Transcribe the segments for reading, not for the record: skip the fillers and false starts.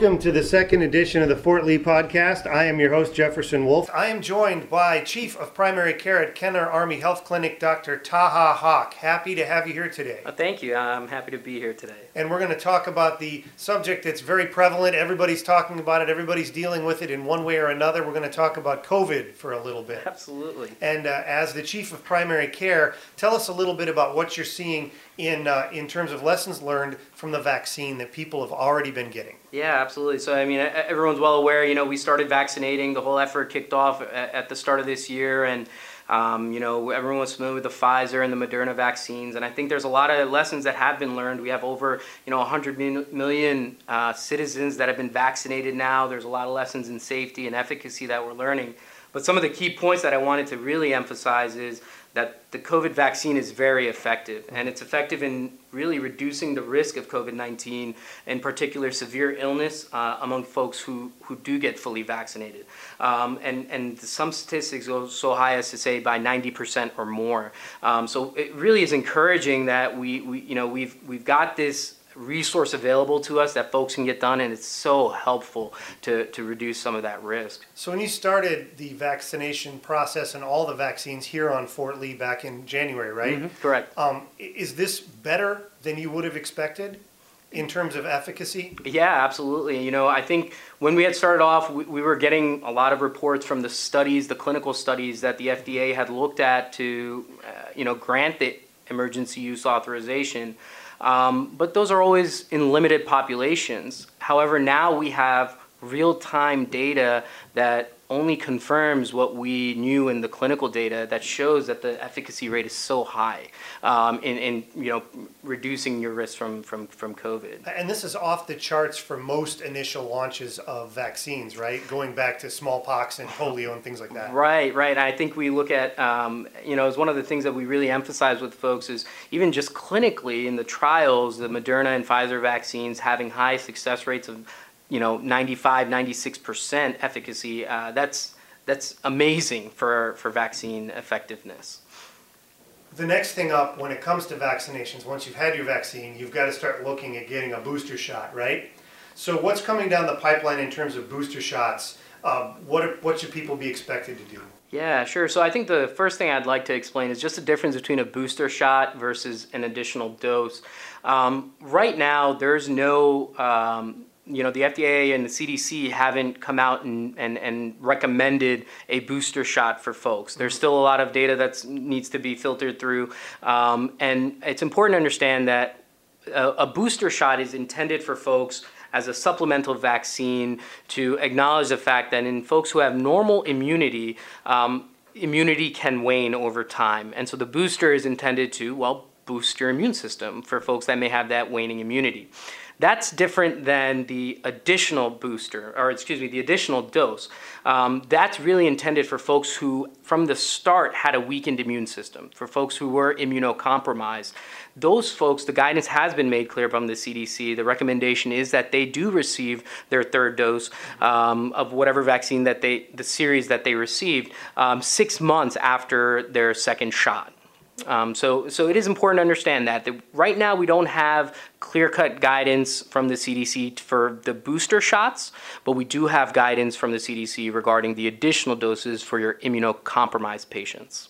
Welcome to the second edition of the Fort Lee podcast. I am your host, Jefferson Wolfe. I am joined by Chief of Primary Care at Kenner Army Health Clinic, Dr. Taha Haque. Happy to have you here today. Oh, thank you. I'm happy to be here today. And we're going to talk about the subject that's very prevalent. Everybody's talking about it. Everybody's dealing with it in one way or another. We're going to talk about COVID for a little bit. Absolutely. And as the Chief of Primary Care, tell us a little bit about what you're seeing in terms of lessons learned from the vaccine that people have already been getting. Yeah, absolutely. So, I mean, everyone's well aware, you know, we started vaccinating. The whole effort kicked off at the start of this year. And, you know, everyone was familiar with the Pfizer and the Moderna vaccines. And I think there's a lot of lessons that have been learned. We have over, you know, 100 million citizens that have been vaccinated now. There's a lot of lessons in safety and efficacy that we're learning. But some of the key points that I wanted to really emphasize is that the COVID vaccine is very effective, and it's effective in really reducing the risk of COVID-19, in particular severe illness among folks who do get fully vaccinated. And some statistics go so high as to say by 90% or more. So it really is encouraging that we've got this resource available to us that folks can get done, and it's so helpful to reduce some of that risk. So when you started the vaccination process and all the vaccines here on Fort Lee back in January, right? Mm-hmm, correct. Is this better than you would have expected in terms of efficacy? Yeah, absolutely. You know, I think when we had started off, we were getting a lot of reports from the studies, the clinical studies that the FDA had looked at to, you know, grant the emergency use authorization. But those are always in limited populations. However, now we have real-time data that only confirms what we knew in the clinical data that shows that the efficacy rate is so high in you know, reducing your risk from COVID. And this is off the charts for most initial launches of vaccines, right? Going back to smallpox and polio and things like that. Right, right. I think we look at, you know, it's one of the things that we really emphasize with folks is even just clinically in the trials, the Moderna and Pfizer vaccines having high success rates of, you know, 95, 96% efficacy, that's amazing for vaccine effectiveness. The next thing up when it comes to vaccinations, once you've had your vaccine, you've got to start looking at getting a booster shot, right? So what's coming down the pipeline in terms of booster shots? What should people be expected to do? Yeah, sure. So I think the first thing I'd like to explain is just the difference between a booster shot versus an additional dose. Right now, there's no... you know, the FDA and the CDC haven't come out and recommended a booster shot for folks. There's still a lot of data that needs to be filtered through. And it's important to understand that a booster shot is intended for folks as a supplemental vaccine to acknowledge the fact that in folks who have normal immunity, immunity can wane over time. And so the booster is intended to, well, boost your immune system for folks that may have that waning immunity. That's different than the additional booster, or excuse me, the additional dose. That's really intended for folks who, from the start, had a weakened immune system, for folks who were immunocompromised. Those folks, the guidance has been made clear from the CDC. The recommendation is that they do receive their third dose of whatever vaccine that they, the series that they received, 6 months after their second shot. So it is important to understand that right now we don't have clear-cut guidance from the CDC for the booster shots, but we do have guidance from the CDC regarding the additional doses for your immunocompromised patients.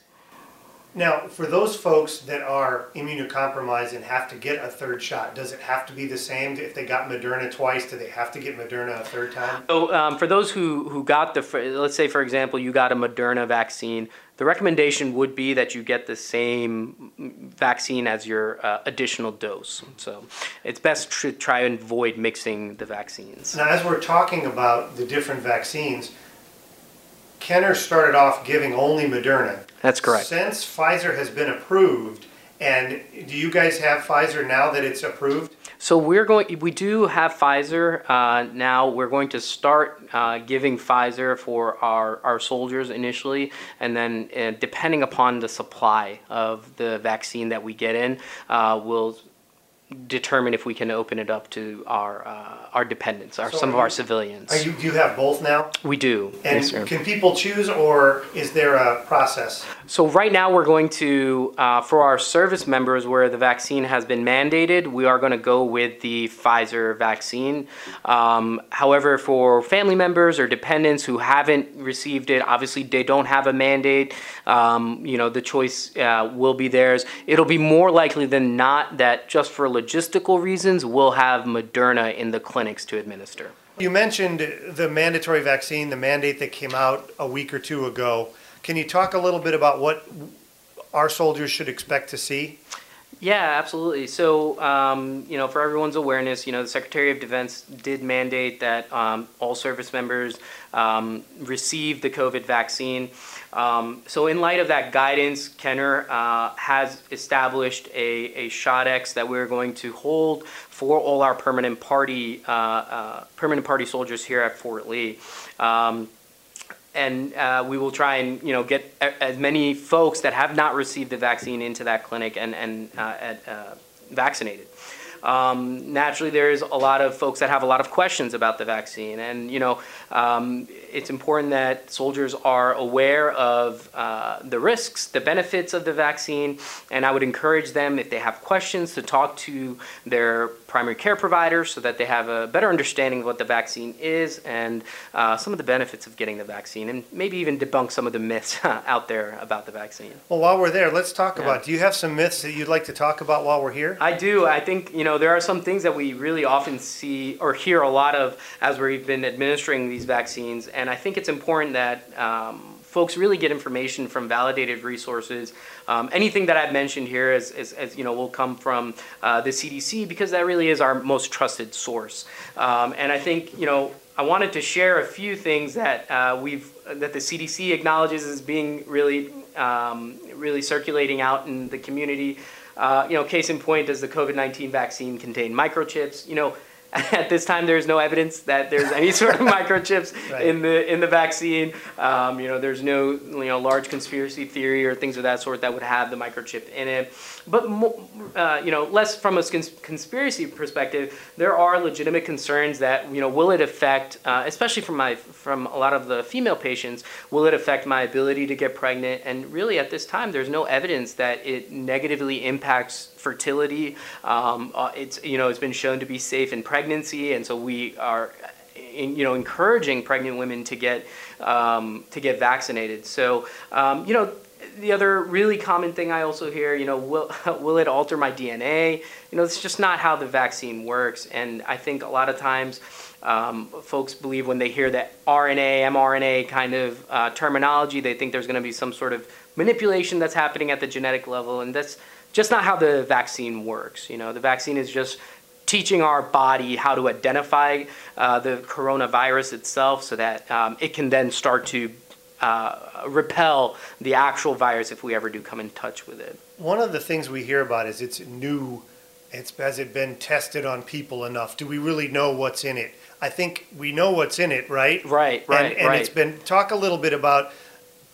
Now, for those folks that are immunocompromised and have to get a third shot, does it have to be the same? If they got Moderna twice, do they have to get Moderna a third time? So for those who got the, let's say, for example, you got a Moderna vaccine, the recommendation would be that you get the same vaccine as your additional dose. So it's best to try and avoid mixing the vaccines. Now, as we're talking about the different vaccines, Kenner started off giving only Moderna. That's correct. Since Pfizer has been approved, and do you guys have Pfizer now that it's approved? So we do have Pfizer now. We're going to start giving Pfizer for our soldiers initially, and then depending upon the supply of the vaccine that we get in, we'll determine if we can open it up to our dependents, some of our civilians. Do you have both now? We do. And yes, can people choose, or is there a process? So right now we're going to, for our service members where the vaccine has been mandated, we are going to go with the Pfizer vaccine. However, for family members or dependents who haven't received it, obviously they don't have a mandate, you know, the choice will be theirs. It'll be more likely than not that just for logistical reasons, we'll have Moderna in the clinics to administer. You mentioned the mandatory vaccine, the mandate that came out a week or two ago. Can you talk a little bit about what our soldiers should expect to see? Yeah, absolutely. So, you know, for everyone's awareness, you know, the Secretary of Defense did mandate that all service members receive the COVID vaccine. So in light of that guidance, Kenner has established a ShotX that we're going to hold for all our permanent party soldiers here at Fort Lee. And we will try and, you know, get as many folks that have not received the vaccine into that clinic and vaccinated. Naturally, there's a lot of folks that have a lot of questions about the vaccine, and, you know, it's important that soldiers are aware of the risks, the benefits of the vaccine, and I would encourage them, if they have questions, to talk to their primary care provider so that they have a better understanding of what the vaccine is and some of the benefits of getting the vaccine, and maybe even debunk some of the myths out there about the vaccine. Well, while we're there, let's talk about, do you have some myths that you'd like to talk about while we're here? I do. I think, you know, there are some things that we really often see or hear a lot of as we've been administering these vaccines, and I think it's important that folks really get information from validated resources. Anything that I've mentioned here is you know, will come from the CDC, because that really is our most trusted source. And I think, you know, I wanted to share a few things that that the CDC acknowledges as being really, really circulating out in the community. You know, case in point, does the COVID-19 vaccine contain microchips? You know, at this time, there's no evidence that there's any sort of microchips in the vaccine. You know, there's no, you know, large conspiracy theory or things of that sort that would have the microchip in it. But you know, less from a conspiracy perspective, there are legitimate concerns that, you know, will it affect, especially from a lot of the female patients, will it affect my ability to get pregnant? And really, at this time, there's no evidence that it negatively impacts fertility. It's, you know, it's been shown to be safe in pregnancy, and so we are, you know, encouraging pregnant women to get vaccinated. So, you know, the other really common thing I also hear, you know, will it alter my DNA? You know, it's just not how the vaccine works. And I think a lot of times folks believe when they hear that RNA, mRNA kind of terminology, they think there's going to be some sort of manipulation that's happening at the genetic level, and that's just not how the vaccine works. You know, the vaccine is just teaching our body how to identify the coronavirus itself so that it can then start to repel the actual virus if we ever do come in touch with it. One of the things we hear about is it's new. Has it been tested on people enough? Do we really know what's in it? I think we know what's in it, right? Right. It's been, talk a little bit about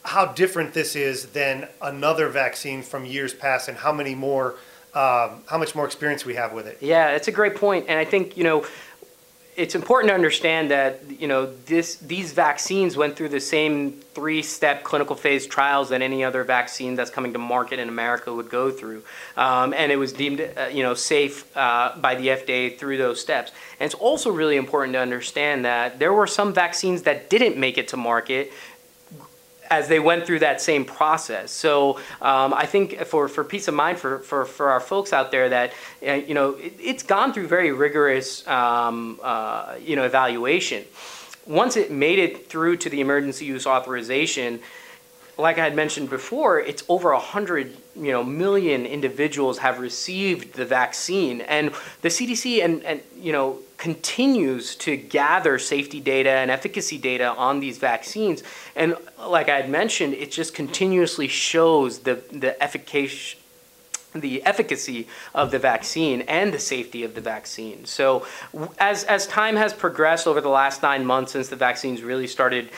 how different this is than another vaccine from years past, and how many more, how much more experience we have with it. Yeah, it's a great point, and I think, you know, it's important to understand that, you know, these vaccines went through the same three-step clinical phase trials that any other vaccine that's coming to market in America would go through, and it was deemed, you know, safe by the FDA through those steps. And it's also really important to understand that there were some vaccines that didn't make it to market as they went through that same process. So I think for peace of mind for our folks out there that, you know, it's gone through very rigorous, you know, evaluation. Once it made it through to the emergency use authorization, like I had mentioned before, it's over 100, you know, million individuals have received the vaccine, and the CDC and you know, continues to gather safety data and efficacy data on these vaccines. And like I had mentioned, it just continuously shows the efficacy of the vaccine and the safety of the vaccine. So as time has progressed over the last 9 months since the vaccines really started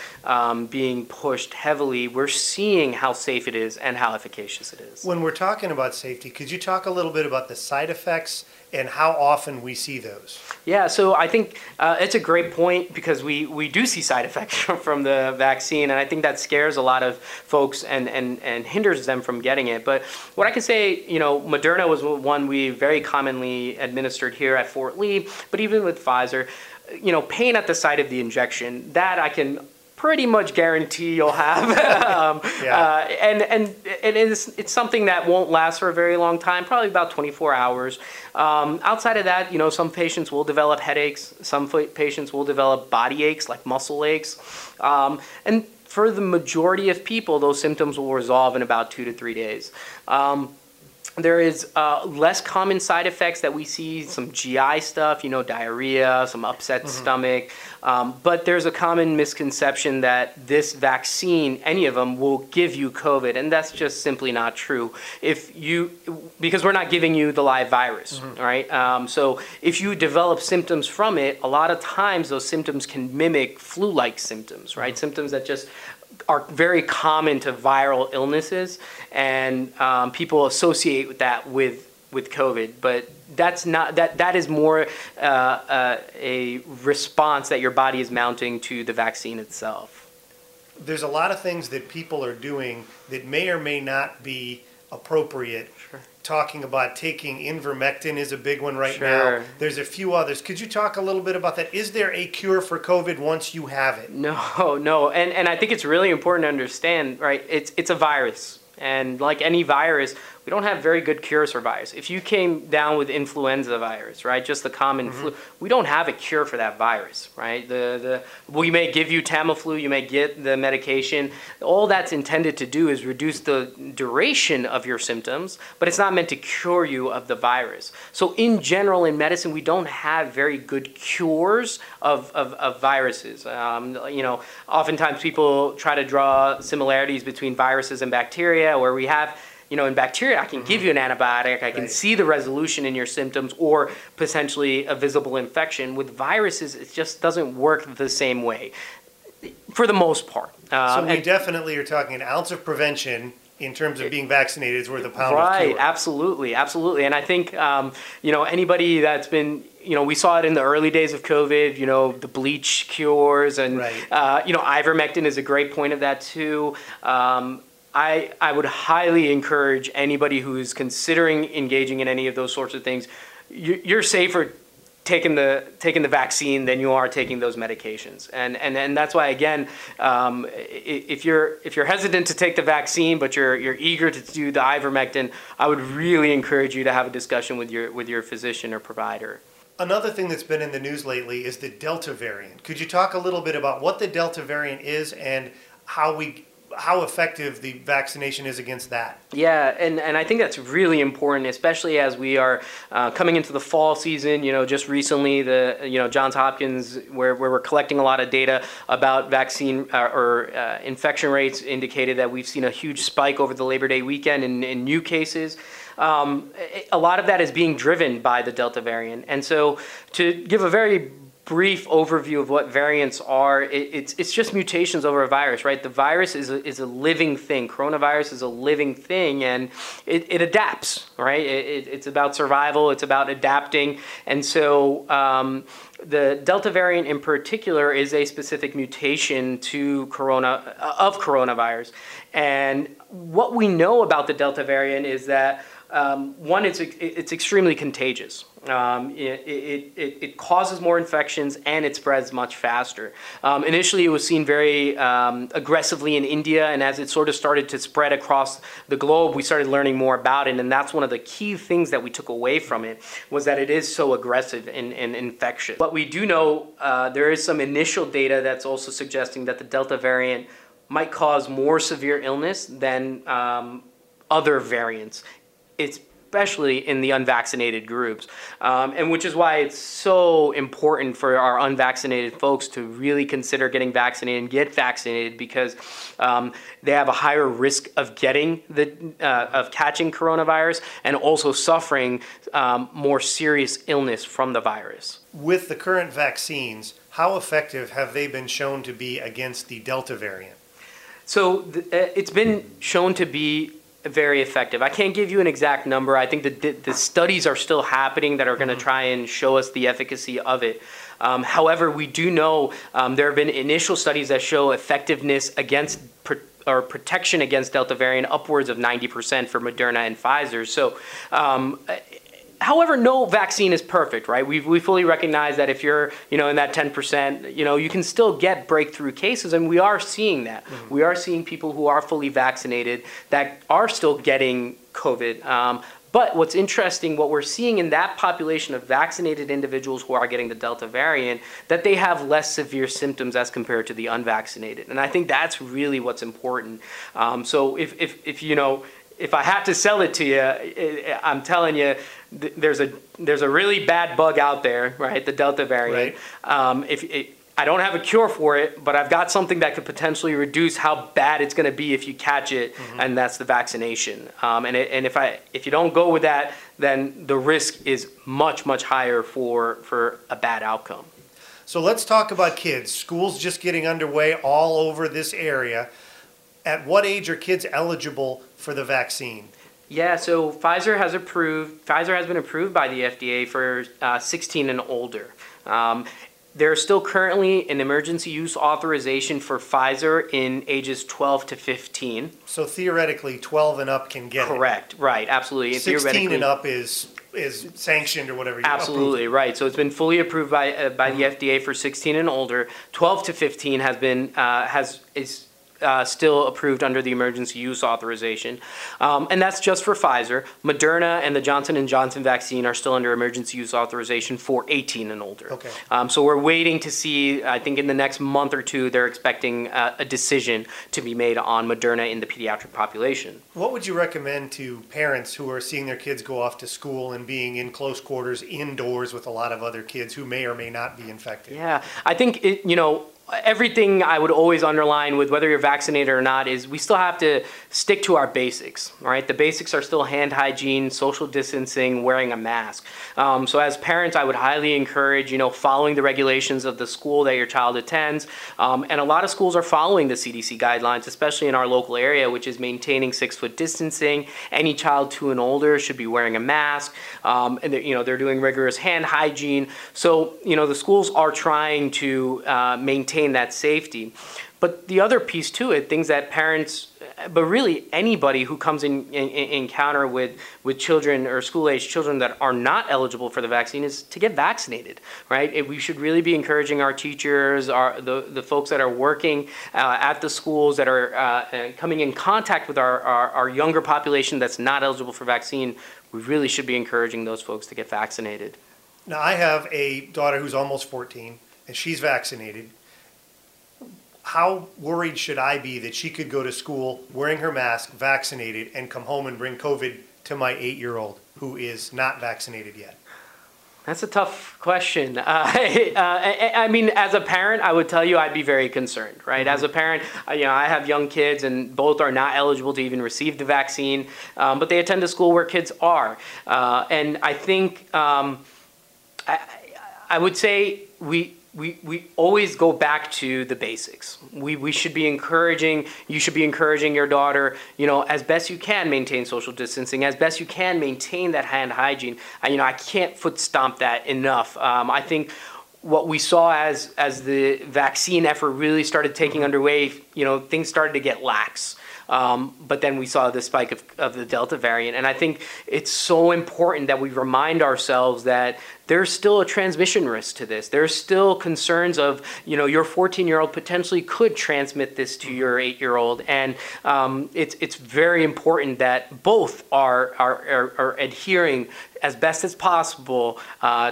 being pushed heavily, we're seeing how safe it is and how efficacious it is. When we're talking about safety, could you talk a little bit about the side effects and how often we see those? Yeah, so I think it's a great point, because we do see side effects from the vaccine, and I think that scares a lot of folks and hinders them from getting it. But what I can say, you know, Moderna was one we very commonly administered here at Fort Lee, but even with Pfizer, you know, pain at the site of the injection, that I can pretty much guarantee you'll have. And it's something that won't last for a very long time, probably about 24 hours. Outside of that, you know, some patients will develop headaches, some patients will develop body aches, like muscle aches. And for the majority of people, those symptoms will resolve in about 2 to 3 days. There is less common side effects that we see, some GI stuff, you know, diarrhea, some upset stomach. But there's a common misconception that this vaccine, any of them, will give you COVID, and that's just simply not true. If you, because we're not giving you the live virus, right? So if you develop symptoms from it, a lot of times those symptoms can mimic flu-like symptoms, right? Symptoms that just are very common to viral illnesses, and people associate with that with COVID, but that's not, that is more a response that your body is mounting to the vaccine itself. There's a lot of things that people are doing that may or may not be appropriate. Sure. Talking about taking ivermectin is a big one right now. There's a few others. Could you talk a little bit about that? Is there a cure for COVID once you have it? No. And I think it's really important to understand, right? It's a virus. And like any virus, we don't have very good cures for virus. If you came down with influenza virus, right, just the common flu, we don't have a cure for that virus, right? We may give you Tamiflu, you may get the medication. All that's intended to do is reduce the duration of your symptoms, but it's not meant to cure you of the virus. So in general, in medicine, we don't have very good cures of viruses. You know, oftentimes people try to draw similarities between viruses and bacteria, where we have, you know, in bacteria, I can give you an antibiotic, I can see the resolution in your symptoms or potentially a visible infection. With viruses, it just doesn't work the same way for the most part. So we definitely are talking an ounce of prevention in terms of being vaccinated is worth a pound of cure. Right, absolutely, absolutely. And I think, you know, anybody that's been, you know, we saw it in the early days of COVID, you know, the bleach cures and, you know, ivermectin is a great point of that too. I would highly encourage anybody who's considering engaging in any of those sorts of things, you're safer taking the vaccine than you are taking those medications. And that's why, again, if you're hesitant to take the vaccine but you're eager to do the ivermectin, I would really encourage you to have a discussion with your physician or provider. Another thing that's been in the news lately is the Delta variant. Could you talk a little bit about what the Delta variant is and how effective the vaccination is against that? Yeah, and I think that's really important, especially as we are coming into the fall season. You know, just recently, Johns Hopkins, where we're collecting a lot of data about vaccine or infection rates, indicated that we've seen a huge spike over the Labor Day weekend in new cases. A lot of that is being driven by the Delta variant. And so to give a very brief overview of what variants are, it's just mutations over a virus, right? The virus is a living thing. Coronavirus is a living thing, and it adapts, right? It's about survival, it's about adapting. And so the Delta variant in particular is a specific mutation of coronavirus. And what we know about the Delta variant is that one, it's extremely contagious. It causes more infections and it spreads much faster. Initially, it was seen very aggressively in India, and as it sort of started to spread across the globe, we started learning more about it, and that's one of the key things that we took away from it, was that it is so aggressive and infectious. But we do know there is some initial data that's also suggesting that the Delta variant might cause more severe illness than other variants. It's especially in the unvaccinated groups, and which is why it's so important for our unvaccinated folks to really consider getting vaccinated and get vaccinated, because they have a higher risk of catching coronavirus and also suffering more serious illness from the virus. With the current vaccines, how effective have they been shown to be against the Delta variant? So it's been shown to be very effective. I can't give you an exact number. I think that the studies are still happening that are going to try and show us the efficacy of it. However, we do know there have been initial studies that show effectiveness against protection against Delta variant upwards of 90% for Moderna and Pfizer. So, however, no vaccine is perfect, right? We fully recognize that if you're, in that 10%, you can still get breakthrough cases, and we are seeing that. Mm-hmm. We are seeing people who are fully vaccinated that are still getting COVID. But what's interesting, what we're seeing in that population of vaccinated individuals who are getting the Delta variant, that they have less severe symptoms as compared to the unvaccinated. And I think that's really what's important. So if if I have to sell it to you, I'm telling you, there's a really bad bug out there, right? The Delta variant. Right. I don't have a cure for it, but I've got something that could potentially reduce how bad it's going to be if you catch it, and that's the vaccination. And if you don't go with that, then the risk is much, much higher for a bad outcome. So let's talk about kids. School's just getting underway all over this area. At what age are kids eligible for the vaccine? Yeah, so Pfizer has been approved by the FDA for 16 and older. There's still currently an emergency use authorization for Pfizer in ages 12 to 15. So theoretically, 12 and up can get it. Correct, right, absolutely. 16 and up is sanctioned or whatever. Absolutely, right. So it's been fully approved by the FDA for 16 and older. 12 to 15 has been still approved under the emergency use authorization, and that's just for Pfizer. Moderna and the Johnson and Johnson vaccine are still under emergency use authorization for 18 and older. Okay. So we're waiting to see. I think in the next month or two, they're expecting a decision to be made on Moderna in the pediatric population. What would you recommend to parents who are seeing their kids go off to school and being in close quarters indoors with a lot of other kids who may or may not be infected? Yeah, I think everything I would always underline with whether you're vaccinated or not is we still have to stick to our basics, all right? The basics are still hand hygiene, social distancing, wearing a mask. So as parents, I would highly encourage, following the regulations of the school that your child attends. And a lot of schools are following the CDC guidelines, especially in our local area, which is maintaining 6-foot distancing. Any child 2 and older should be wearing a mask. And they're doing rigorous hand hygiene. So, the schools are trying to maintain that safety. But the other piece to it, things that parents, but really anybody who comes in encounter with children or school-aged children that are not eligible for the vaccine, is to get vaccinated, right? We should really be encouraging our teachers, the folks that are working at the schools that are coming in contact with our younger population that's not eligible for vaccine. We really should be encouraging those folks to get vaccinated. Now, I have a daughter who's almost 14, and she's vaccinated. How worried should I be that she could go to school wearing her mask, vaccinated, and come home and bring COVID to my 8-year-old who is not vaccinated yet? That's a tough question. I mean, as a parent, I would tell you I'd be very concerned, right? As a parent, I have young kids, and both are not eligible to even receive the vaccine, but they attend a school where kids are. And I think I would say we always go back to the basics. We should be encouraging, you should be encouraging your daughter, as best you can maintain social distancing, as best you can maintain that hand hygiene. I can't foot stomp that enough. I think what we saw as the vaccine effort really started taking underway, things started to get lax. But then we saw the spike of the Delta variant. And I think it's so important that we remind ourselves that there's still a transmission risk to this. There's still concerns of, your 14-year-old potentially could transmit this to your 8-year-old. And it's very important that both are adhering as best as possible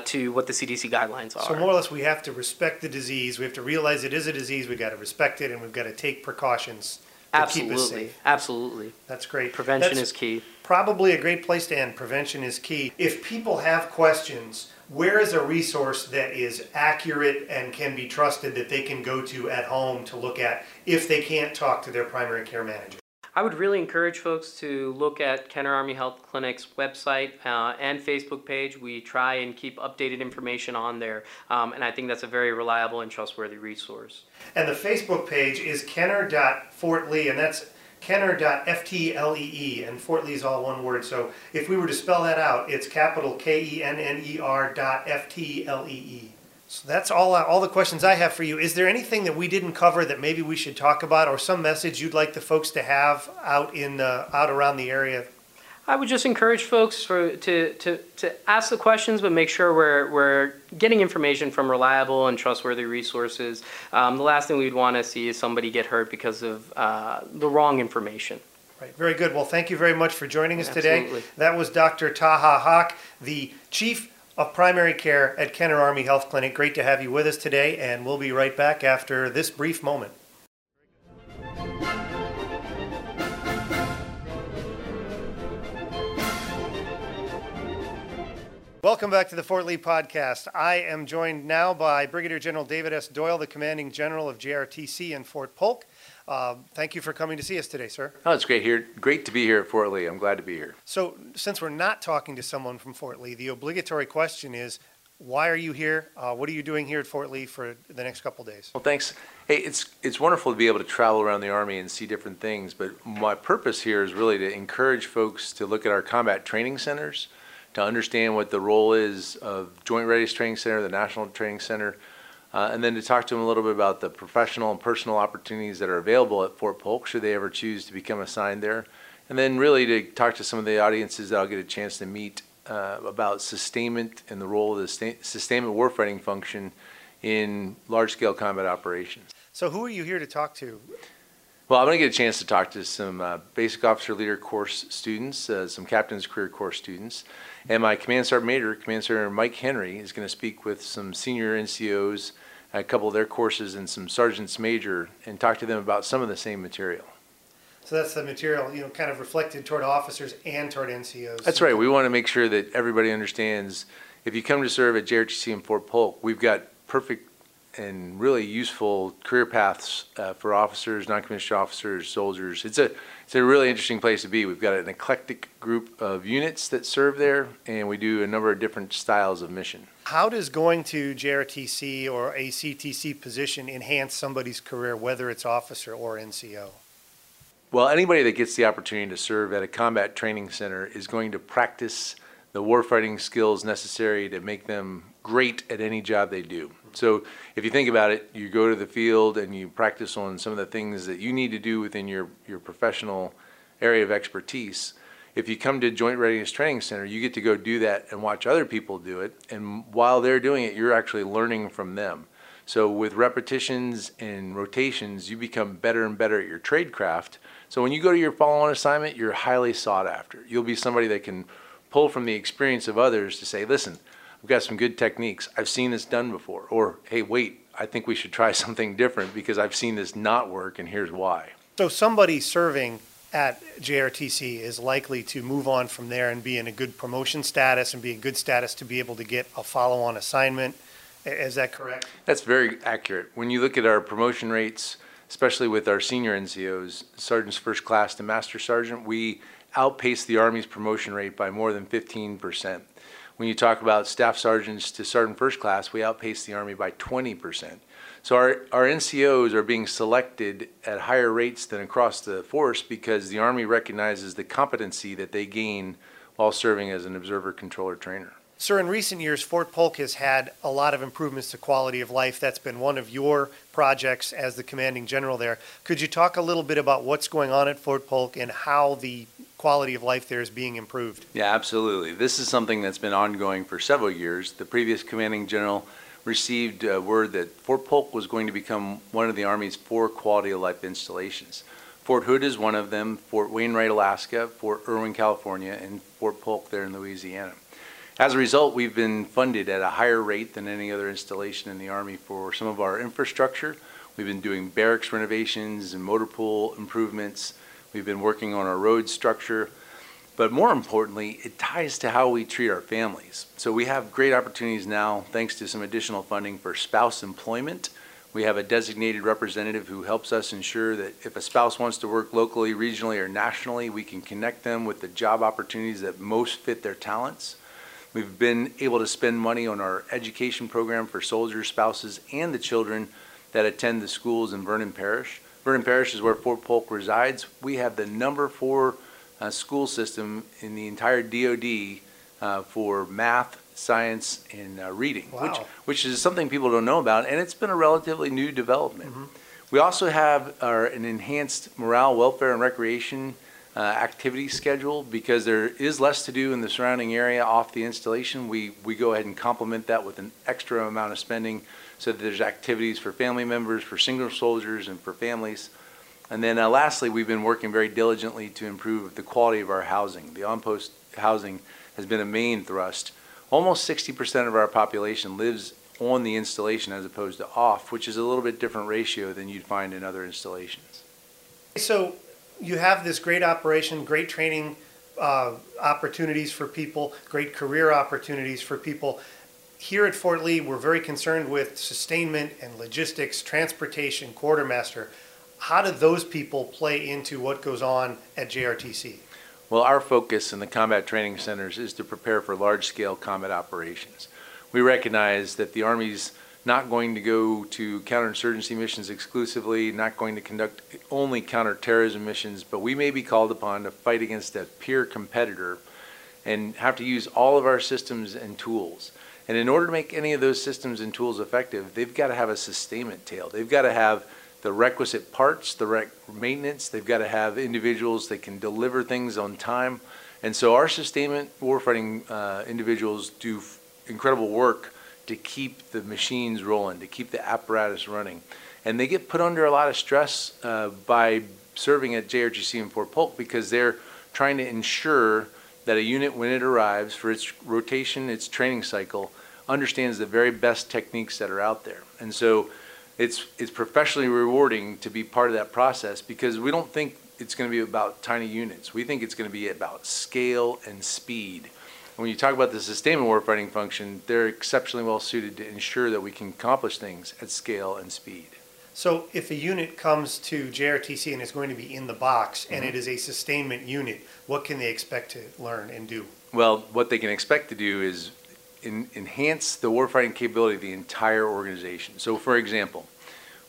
to what the CDC guidelines are. So more or less, we have to respect the disease. We have to realize it is a disease. We've got to respect it, and we've got to take precautions. Absolutely. Absolutely. That's great. Prevention is key. Probably a great place to end. Prevention is key. If people have questions, where is a resource that is accurate and can be trusted that they can go to at home to look at if they can't talk to their primary care manager? I would really encourage folks to look at Kenner Army Health Clinic's website and Facebook page. We try and keep updated information on there, and I think that's a very reliable and trustworthy resource. And the Facebook page is kenner.fortlee, and that's Kenner.ftlee, and Fort Lee is all one word, so if we were to spell that out, it's capital KENNER.ftlee. So that's all the questions I have for you. Is there anything that we didn't cover that maybe we should talk about, or some message you'd like the folks to have out in out around the area? I would just encourage folks to ask the questions, but make sure we're getting information from reliable and trustworthy resources. The last thing we'd want to see is somebody get hurt because of the wrong information. Right. Very good. Well, thank you very much for joining us today. That was Dr. Taha Haque, the Chief of Primary Care at Kenner Army Health Clinic. Great to have you with us today, and we'll be right back after this brief moment. Welcome back to the Fort Lee podcast. I am joined now by Brigadier General David S. Doyle, the Commanding General of JRTC in Fort Polk. Thank you for coming to see us today, sir. Oh, it's great here. Great to be here at Fort Lee. I'm glad to be here. So, since we're not talking to someone from Fort Lee, the obligatory question is, why are you here? What are you doing here at Fort Lee for the next couple days? Well, thanks. Hey, it's wonderful to be able to travel around the Army and see different things, but my purpose here is really to encourage folks to look at our combat training centers, to understand what the role is of Joint Readiness Training Center, the National Training Center, and then to talk to them a little bit about the professional and personal opportunities that are available at Fort Polk should they ever choose to become assigned there. And then really to talk to some of the audiences that I'll get a chance to meet about sustainment and the role of the sustainment warfighting function in large-scale combat operations. So who are you here to talk to? Well, I'm going to get a chance to talk to some Basic Officer Leader Course students, some Captain's Career Course students, and my Command Sergeant Major, Command Sergeant Mike Henry, is going to speak with some senior NCOs at a couple of their courses and some Sergeants Major and talk to them about some of the same material. So that's the material, you know, kind of reflected toward officers and toward NCOs. That's right. We want to make sure that everybody understands if you come to serve at JRTC in Fort Polk, we've got perfect and really useful career paths for officers, non-commissioned officers, soldiers. It's a really interesting place to be. We've got an eclectic group of units that serve there, and we do a number of different styles of mission. How does going to JRTC or a CTC position enhance somebody's career, whether it's officer or NCO? Well, anybody that gets the opportunity to serve at a combat training center is going to practice the warfighting skills necessary to make them great at any job they do. So if you think about it, you go to the field and you practice on some of the things that you need to do within your professional area of expertise. If you come to Joint Readiness Training Center, you get to go do that and watch other people do it. And while they're doing it, you're actually learning from them. So with repetitions and rotations, you become better and better at your trade craft. So when you go to your follow-on assignment, you're highly sought after. You'll be somebody that can pull from the experience of others to say, listen, I've got some good techniques. I've seen this done before. Or, hey, wait, I think we should try something different because I've seen this not work and here's why. So somebody serving at JRTC is likely to move on from there and be in a good promotion status and be in good status to be able to get a follow-on assignment. Is that correct? That's very accurate. When you look at our promotion rates, especially with our senior NCOs, sergeants first class to master sergeant, we outpace the Army's promotion rate by more than 15%. When you talk about staff sergeants to sergeant first class, we outpace the Army by 20%. So our NCOs are being selected at higher rates than across the force because the Army recognizes the competency that they gain while serving as an observer, controller, trainer. Sir, in recent years, Fort Polk has had a lot of improvements to quality of life. That's been one of your projects as the commanding general there. Could you talk a little bit about what's going on at Fort Polk and how the quality of life there is being improved? Yeah, absolutely. This is something that's been ongoing for several years. The previous commanding general received word that Fort Polk was going to become one of the Army's 4 quality of life installations. Fort Hood is one of them, Fort Wainwright, Alaska, Fort Irwin, California, and Fort Polk there in Louisiana. As a result, we've been funded at a higher rate than any other installation in the Army for some of our infrastructure. We've been doing barracks renovations and motor pool improvements. We've been working on our road structure. But more importantly, it ties to how we treat our families. So we have great opportunities now, thanks to some additional funding for spouse employment. We have a designated representative who helps us ensure that if a spouse wants to work locally, regionally, or nationally, we can connect them with the job opportunities that most fit their talents. We've been able to spend money on our education program for soldiers, spouses, and the children that attend the schools in Vernon Parish. Vernon Parish is where Fort Polk resides. We have the number 4 school system in the entire DoD for math, science, and reading, wow, which is something people don't know about, and it's been a relatively new development. Mm-hmm. We also have an enhanced morale, welfare, and recreation activity schedule because there is less to do in the surrounding area off the installation. We go ahead and complement that with an extra amount of spending so that there's activities for family members, for single soldiers, and for families. And then lastly, we've been working very diligently to improve the quality of our housing. The on-post housing has been a main thrust. Almost 60% of our population lives on the installation as opposed to off, which is a little bit different ratio than you'd find in other installations. So you have this great operation, great training opportunities for people, great career opportunities for people. Here at Fort Lee, we're very concerned with sustainment and logistics, transportation, quartermaster. How do those people play into what goes on at JRTC? Well, our focus in the combat training centers is to prepare for large-scale combat operations. We recognize that the Army's not going to go to counterinsurgency missions exclusively, not going to conduct only counterterrorism missions, but we may be called upon to fight against a peer competitor and have to use all of our systems and tools. And in order to make any of those systems and tools effective, they've got to have a sustainment tail. They've got to have the requisite parts, the maintenance. They've got to have individuals that can deliver things on time. And so our sustainment warfighting individuals do incredible work to keep the machines rolling, to keep the apparatus running. And they get put under a lot of stress by serving at JRTC and Fort Polk because they're trying to ensure that a unit, when it arrives for its rotation, its training cycle, understands the very best techniques that are out there. And so it's professionally rewarding to be part of that process because we don't think it's going to be about tiny units. We think it's going to be about scale and speed. When you talk about the sustainment warfighting function, they're exceptionally well suited to ensure that we can accomplish things at scale and speed. So if a unit comes to JRTC and is going to be in the box, mm-hmm, and it is a sustainment unit, what can they expect to learn and do? Well, what they can expect to do is enhance the warfighting capability of the entire organization. So for example,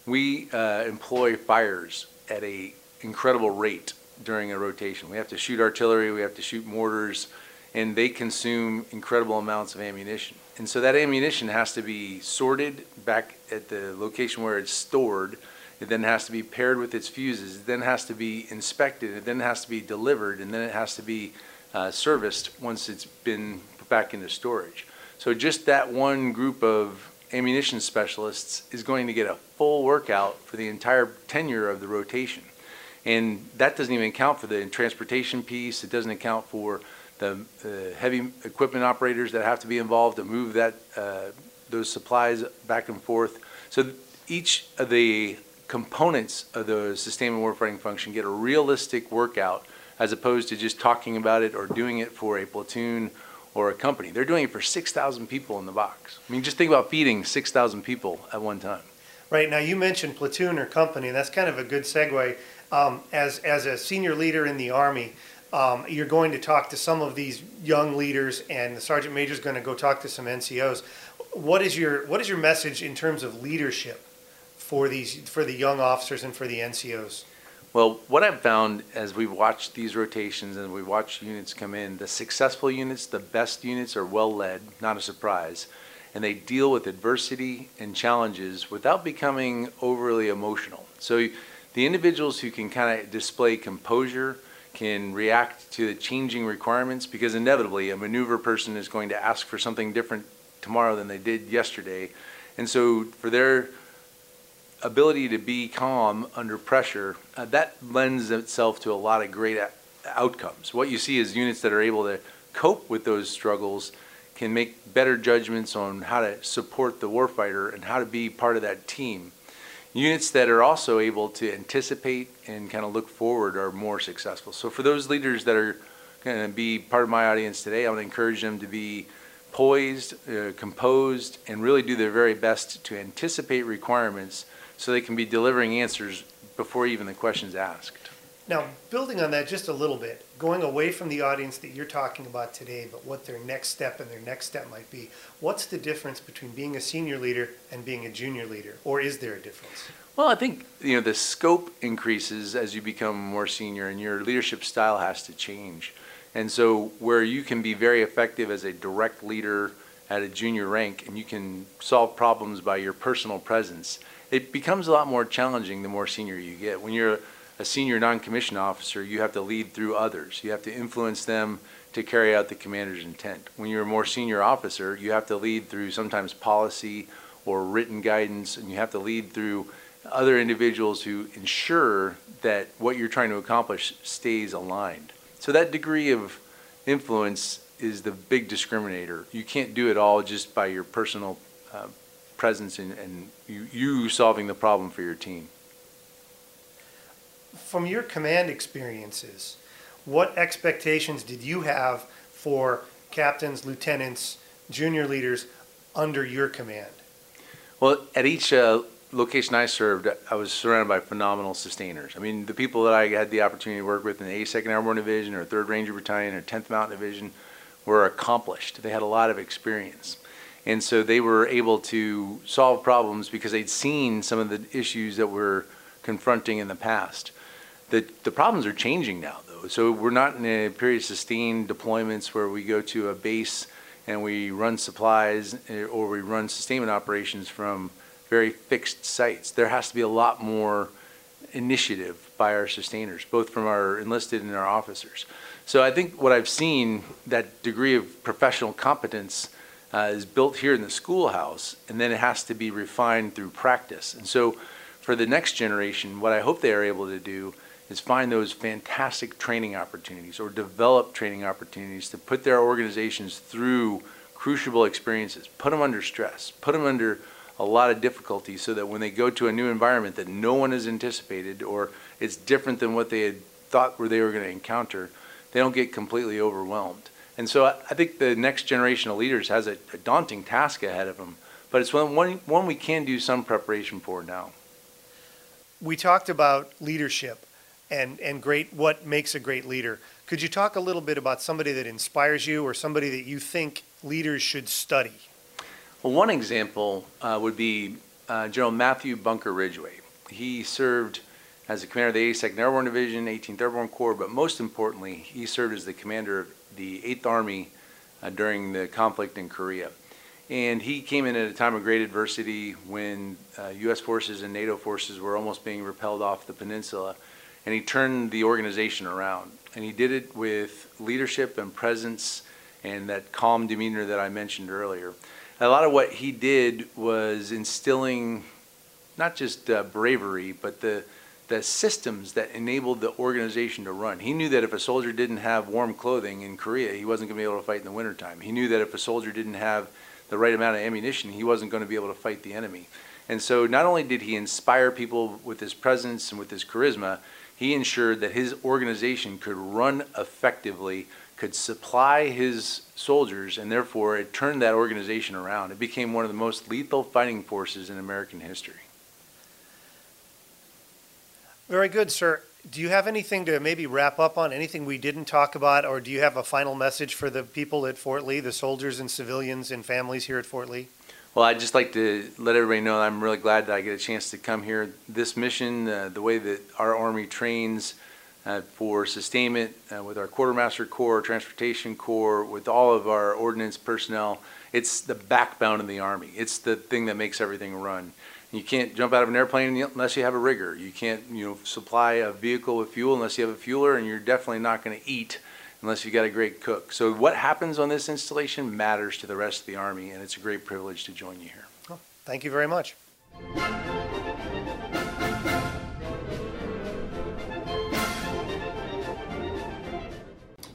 we employ fires at an incredible rate during a rotation. We have to shoot artillery, we have to shoot mortars, and they consume incredible amounts of ammunition. And so that ammunition has to be sorted back at the location where it's stored. It then has to be paired with its fuses. It then has to be inspected. It then has to be delivered. And then it has to be serviced once it's been put back into storage. So just that one group of ammunition specialists is going to get a full workout for the entire tenure of the rotation. And that doesn't even account for the transportation piece. It doesn't account for the heavy equipment operators that have to be involved to move that those supplies back and forth. So each of the components of the sustainment warfighting function get a realistic workout as opposed to just talking about it or doing it for a platoon or a company. They're doing it for 6,000 people in the box. I mean, just think about feeding 6,000 people at one time. Right. Now, you mentioned platoon or company, and that's kind of a good segue. As a senior leader in the Army, you're going to talk to some of these young leaders, and the sergeant major is going to go talk to some NCOs. What is your message in terms of leadership for the young officers and for the NCOs? Well, what I've found as we've watched these rotations and we've watched units come in, the successful units, the best units are well led, not a surprise, and they deal with adversity and challenges without becoming overly emotional. So the individuals who can kind of display composure can react to the changing requirements, because inevitably a maneuver person is going to ask for something different tomorrow than they did yesterday. And so for their ability to be calm under pressure, that lends itself to a lot of great outcomes. What you see is units that are able to cope with those struggles can make better judgments on how to support the warfighter and how to be part of that team. Units that are also able to anticipate and kind of look forward are more successful. So for those leaders that are going to be part of my audience today, I would encourage them to be poised, composed, and really do their very best to anticipate requirements so they can be delivering answers before even the question's asked. Now, building on that just a little bit, going away from the audience that you're talking about today, but what their next step and their next step might be, what's the difference between being a senior leader and being a junior leader, or is there a difference? Well, I think, you know, the scope increases as you become more senior and your leadership style has to change. And so where you can be very effective as a direct leader at a junior rank and you can solve problems by your personal presence, it becomes a lot more challenging the more senior you get. When you're a senior non-commissioned officer, you have to lead through others. You have to influence them to carry out the commander's intent. When you're a more senior officer, you have to lead through sometimes policy or written guidance, and you have to lead through other individuals who ensure that what you're trying to accomplish stays aligned. So that degree of influence is the big discriminator. You can't do it all just by your personal presence and you solving the problem for your team. From your command experiences, what expectations did you have for captains, lieutenants, junior leaders under your command? Well, at each location I served, I was surrounded by phenomenal sustainers. I mean, the people that I had the opportunity to work with in the 82nd Airborne Division or 3rd Ranger Battalion or 10th Mountain Division were accomplished. They had a lot of experience. And so they were able to solve problems because they'd seen some of the issues that were confronting in the past. The problems are changing now, though. So we're not in a period of sustained deployments where we go to a base and we run supplies or we run sustainment operations from very fixed sites. There has to be a lot more initiative by our sustainers, both from our enlisted and our officers. So I think what I've seen, that degree of professional competence is built here in the schoolhouse, and then it has to be refined through practice. And so for the next generation, what I hope they are able to do is find those fantastic training opportunities or develop training opportunities to put their organizations through crucible experiences, put them under stress, put them under a lot of difficulty so that when they go to a new environment that no one has anticipated or it's different than what they had thought they were going to encounter, they don't get completely overwhelmed. And so I think the next generation of leaders has a daunting task ahead of them, but it's one we can do some preparation for now. We talked about leadership and what makes a great leader. Could you talk a little bit about somebody that inspires you or somebody that you think leaders should study? Well, one example would be General Matthew Bunker Ridgway. He served as the commander of the 82nd Airborne Division, 18th Airborne Corps, but most importantly, he served as the commander of the 8th Army during the conflict in Korea. And he came in at a time of great adversity when U.S. forces and NATO forces were almost being repelled off the peninsula. And he turned the organization around. And he did it with leadership and presence and that calm demeanor that I mentioned earlier. A lot of what he did was instilling not just bravery, but the systems that enabled the organization to run. He knew that if a soldier didn't have warm clothing in Korea, he wasn't going to be able to fight in the wintertime. He knew that if a soldier didn't have the right amount of ammunition, he wasn't going to be able to fight the enemy. And so not only did he inspire people with his presence and with his charisma, he ensured that his organization could run effectively, could supply his soldiers, and therefore it turned that organization around. It became one of the most lethal fighting forces in American history. Very good, sir. Do you have anything to maybe wrap up on, anything we didn't talk about, or do you have a final message for the people at Fort Lee, the soldiers and civilians and families here at Fort Lee? Well, I'd just like to let everybody know that I'm really glad that I get a chance to come here. This mission, the way that our Army trains for sustainment with our Quartermaster Corps, Transportation Corps, with all of our ordnance personnel, it's the backbone of the Army. It's the thing that makes everything run. You can't jump out of an airplane unless you have a rigger. You can't, you know, supply a vehicle with fuel unless you have a fueler, and you're definitely not going to eat unless you've got a great cook. So what happens on this installation matters to the rest of the Army, and it's a great privilege to join you here. Well, thank you very much.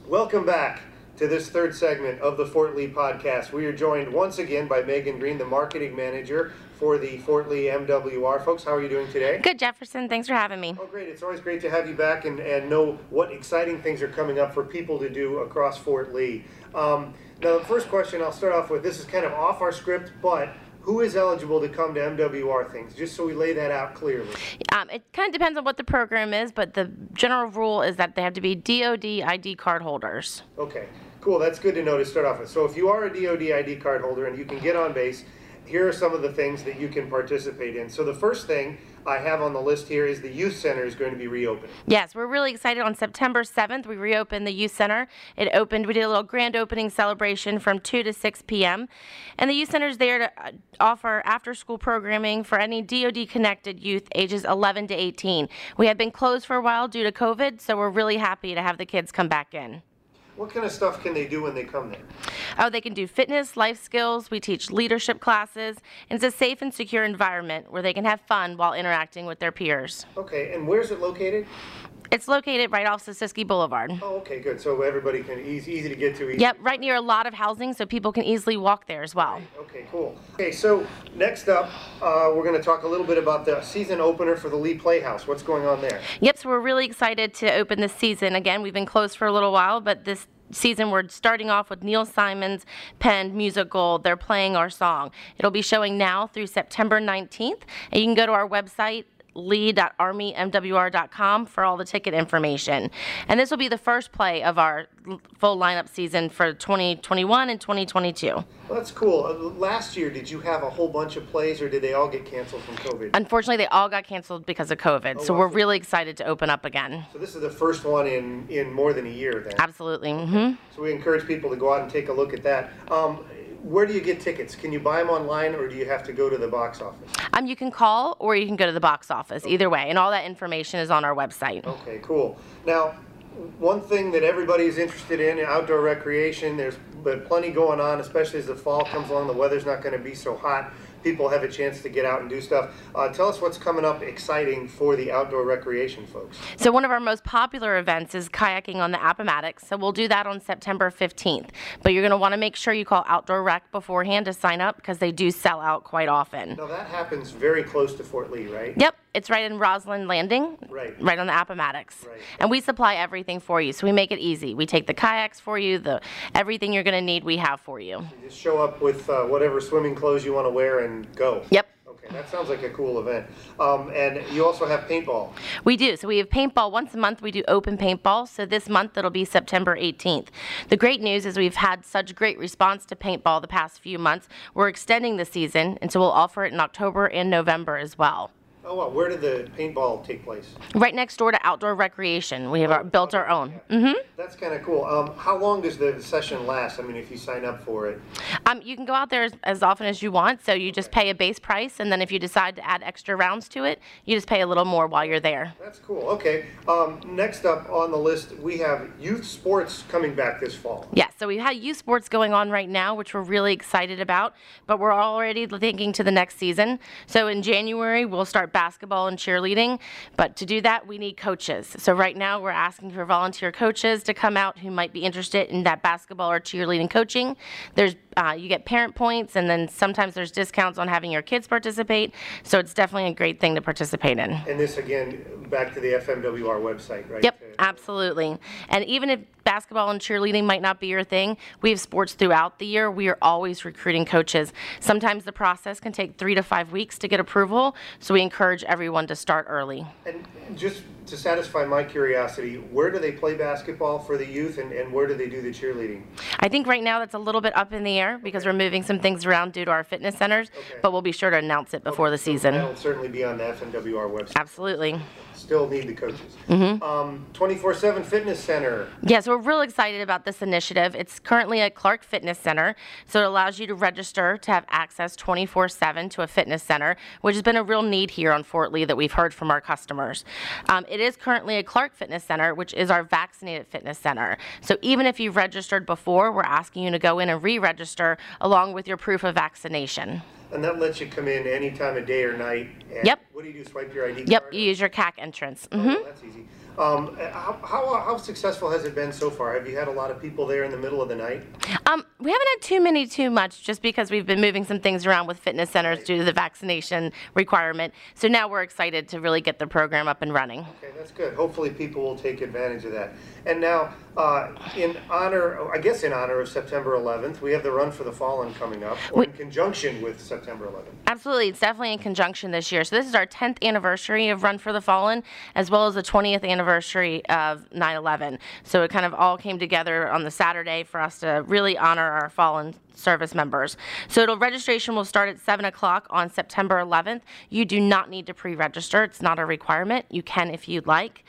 Welcome back to this third segment of the Fort Lee podcast. We are joined once again by Megan Green, the marketing manager for the Fort Lee MWR. Folks, how are you doing today? Good, Jefferson. Thanks for having me. Oh, great. It's always great to have you back and know what exciting things are coming up for people to do across Fort Lee. Now, the first question I'll start off with, this is kind of off our script, but Who is eligible to come to MWR things, just so we lay that out clearly? It kind of depends on what the program is, but the general rule is that they have to be DOD ID card holders. Okay, cool. That's good to know to start off with. So if you are a DOD ID card holder and you can get on base, here are some of the things that you can participate in. So the first thing I have on the list here is the youth center is going to be reopened. Yes, we're really excited. On September 7th, we reopened the youth center. It opened. We did a little grand opening celebration from 2 to 6 p.m. And the youth center is there to offer after-school programming for any DOD-connected youth ages 11 to 18. We have been closed for a while due to COVID, so we're really happy to have the kids come back in. What kind of stuff can they do when they come there? Oh, they can do fitness, life skills. We teach leadership classes. And it's a safe and secure environment where they can have fun while interacting with their peers. Okay, and where's it located? It's located right off Siskiyou Boulevard. Oh, okay, good. So everybody can, easy to get to. Yep, right near a lot of housing, so people can easily walk there as well. Okay, cool. Okay, so next up, we're going to talk a little bit about the season opener for the Lee Playhouse. What's going on there? Yep, so we're really excited to open this season. Again, we've been closed for a little while, but this season we're starting off with Neil Simon's penned musical, They're Playing Our Song. It'll be showing now through September 19th, and you can go to our website, lee.armymwr.com, for all the ticket information. And this will be the first play of our full lineup season for 2021 and 2022. Well, that's cool. Last year, did you have a whole bunch of plays, or did they all get canceled from COVID? Unfortunately, they all got canceled because of COVID, so we're really excited to open up again. So this is the first one in more than a year, then? Absolutely. Mm-hmm. So we encourage people to go out and take a look at that. Where do you get tickets? Can you buy them online, or do you have to go to the box office? You can call, or you can go to the box office. Okay. Either way, and all that information is on our website. Okay, cool. Now, one thing that everybody is interested in, outdoor recreation, there's plenty going on, especially as the fall comes along. The weather's not going to be so hot. People have a chance to get out and do stuff. Tell us what's coming up exciting for the outdoor recreation folks. So one of our most popular events is kayaking on the Appomattox, so we'll do that on September 15th. But you're going to want to make sure you call Outdoor Rec beforehand to sign up, because they do sell out quite often. Now that happens very close to Fort Lee, right? Yep. It's right in Roslyn Landing, right on the Appomattox. Right. And we supply everything for you, so we make it easy. We take the kayaks for you, everything you're going to need we have for you. So you just show up with whatever swimming clothes you want to wear and go. Yep. Okay, that sounds like a cool event. And you also have paintball. We do. So we have paintball once a month. We do open paintball. So this month it'll be September 18th. The great news is we've had such great response to paintball the past few months. We're extending the season, and so we'll offer it in October and November as well. Oh, wow. Where did the paintball take place? Right next door to Outdoor Recreation. We have built our own. Yeah. Mm-hmm. That's kind of cool. How long does the session last? I mean, if you sign up for it. You can go out there as often as you want. So you just pay a base price, and then if you decide to add extra rounds to it, you just pay a little more while you're there. That's cool. Okay. Next up on the list, we have youth sports coming back this fall. Yes. Yeah, so we've had youth sports going on right now, which we're really excited about, but we're already thinking to the next season. So in January, we'll start basketball and cheerleading, but to do that we need coaches. So right now we're asking for volunteer coaches to come out who might be interested in that basketball or cheerleading coaching. There's you get parent points, and then sometimes there's discounts on having your kids participate, so it's definitely a great thing to participate in. And this, again, back to the FMWR website, right? Yep, absolutely. And even if basketball and cheerleading might not be your thing, we have sports throughout the year. We are always recruiting coaches. Sometimes the process can take 3 to 5 weeks to get approval, so we encourage everyone to start early. And just to satisfy my curiosity, where do they play basketball for the youth, and where do they do the cheerleading? I think right now that's a little bit up in the air because we're moving some things around due to our fitness centers, but we'll be sure to announce it before the season. That will certainly be on the FMWR website. Absolutely. Still need the coaches. 24/7 fitness center. Yeah, so we're real excited about this initiative. It's currently at Clark Fitness Center, so it allows you to register to have access 24/7 to a fitness center, which has been a real need here on Fort Lee that we've heard from our customers. It is currently at Clark Fitness Center, which is our vaccinated fitness center. So even if you've registered before, we're asking you to go in and re-register along with your proof of vaccination. And that lets you come in any time of day or night. And what do you do, swipe your ID card? Yep, you use your CAC entrance. Oh, that's easy. How successful has it been so far? Have you had a lot of people there in the middle of the night? We haven't had too many, too much, just because we've been moving some things around with fitness centers due to the vaccination requirement. So now we're excited to really get the program up and running. Okay, that's good. Hopefully people will take advantage of that. And now, I guess in honor of September 11th, we have the Run for the Fallen coming up, or in conjunction with September 11th. Absolutely. It's definitely in conjunction this year. So this is our 10th anniversary of Run for the Fallen, as well as the 20th anniversary of 9/11. So it kind of all came together on the Saturday for us to really honor our fallen service members. So registration will start at 7 o'clock on September 11th. You do not need to pre-register. It's not a requirement. You can if you'd like.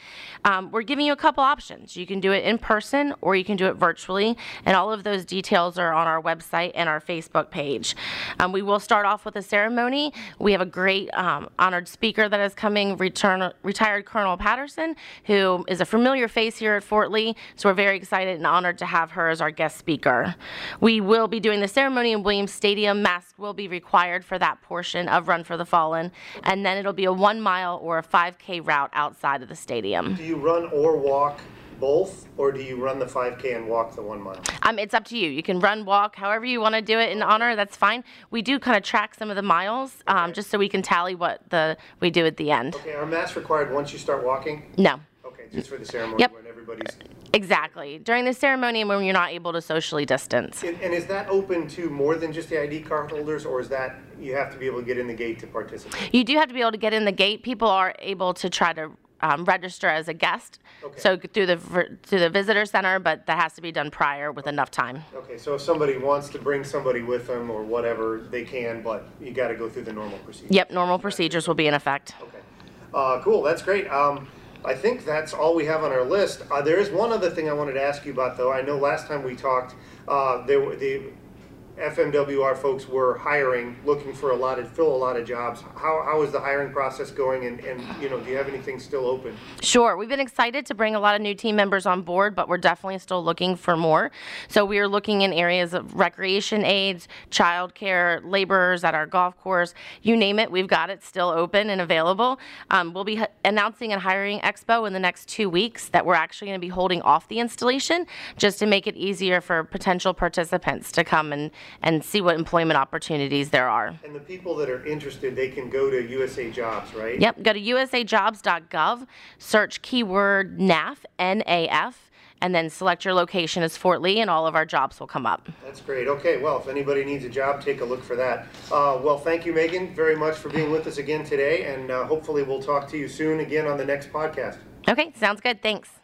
We're giving you a couple options. You can do it in person or you can do it virtually, and all of those details are on our website and our Facebook page. We will start off with a ceremony. We have a great honored speaker that is coming, retired Colonel Patterson, who is a familiar face here at Fort Lee, so we're very excited and honored to have her as our guest speaker. We will be doing the ceremony in Williams Stadium. Masks will be required for that portion of Run for the Fallen, and then it'll be a 1 mile or a 5K route outside of the stadium. Do you run or walk both, or do you run the 5K and walk the 1 mile? It's up to you. You can run, walk, however you want to do it in honor. That's fine. We do kind of track some of the miles, okay, just so we can tally what we do at the end. Okay, are masks required once you start walking? No. Okay, just for the ceremony, yep, when everybody's... Exactly. During the ceremony when you're not able to socially distance. And is that open to more than just the ID card holders, or is that you have to be able to get in the gate to participate? You do have to be able to get in the gate. People are able to try to register as a guest, okay, so through the visitor center, but that has to be done prior with enough time. Okay, so if somebody wants to bring somebody with them or whatever, they can, but you got to go through the normal procedures. Yep, normal procedures will be in effect. Okay, cool, that's great. I think that's all we have on our list. There is one other thing I wanted to ask you about, though. I know last time we talked, the FMWR folks were hiring, looking for a lot of jobs. How is the hiring process going, and you know, do you have anything still open? Sure. We've been excited to bring a lot of new team members on board, but we're definitely still looking for more. So we are looking in areas of recreation aides, childcare, laborers at our golf course, you name it, we've got it still open and available. We'll be announcing a hiring expo in the next 2 weeks that we're actually going to be holding off the installation just to make it easier for potential participants to come and see what employment opportunities there are. And the people that are interested, they can go to USA Jobs, right? Yep, go to usajobs.gov, search keyword NAF, N-A-F, and then select your location as Fort Lee, and all of our jobs will come up. That's great. Okay, well, if anybody needs a job, take a look for that. Well, thank you, Megan, very much for being with us again today, and hopefully we'll talk to you soon again on the next podcast. Okay, sounds good. Thanks.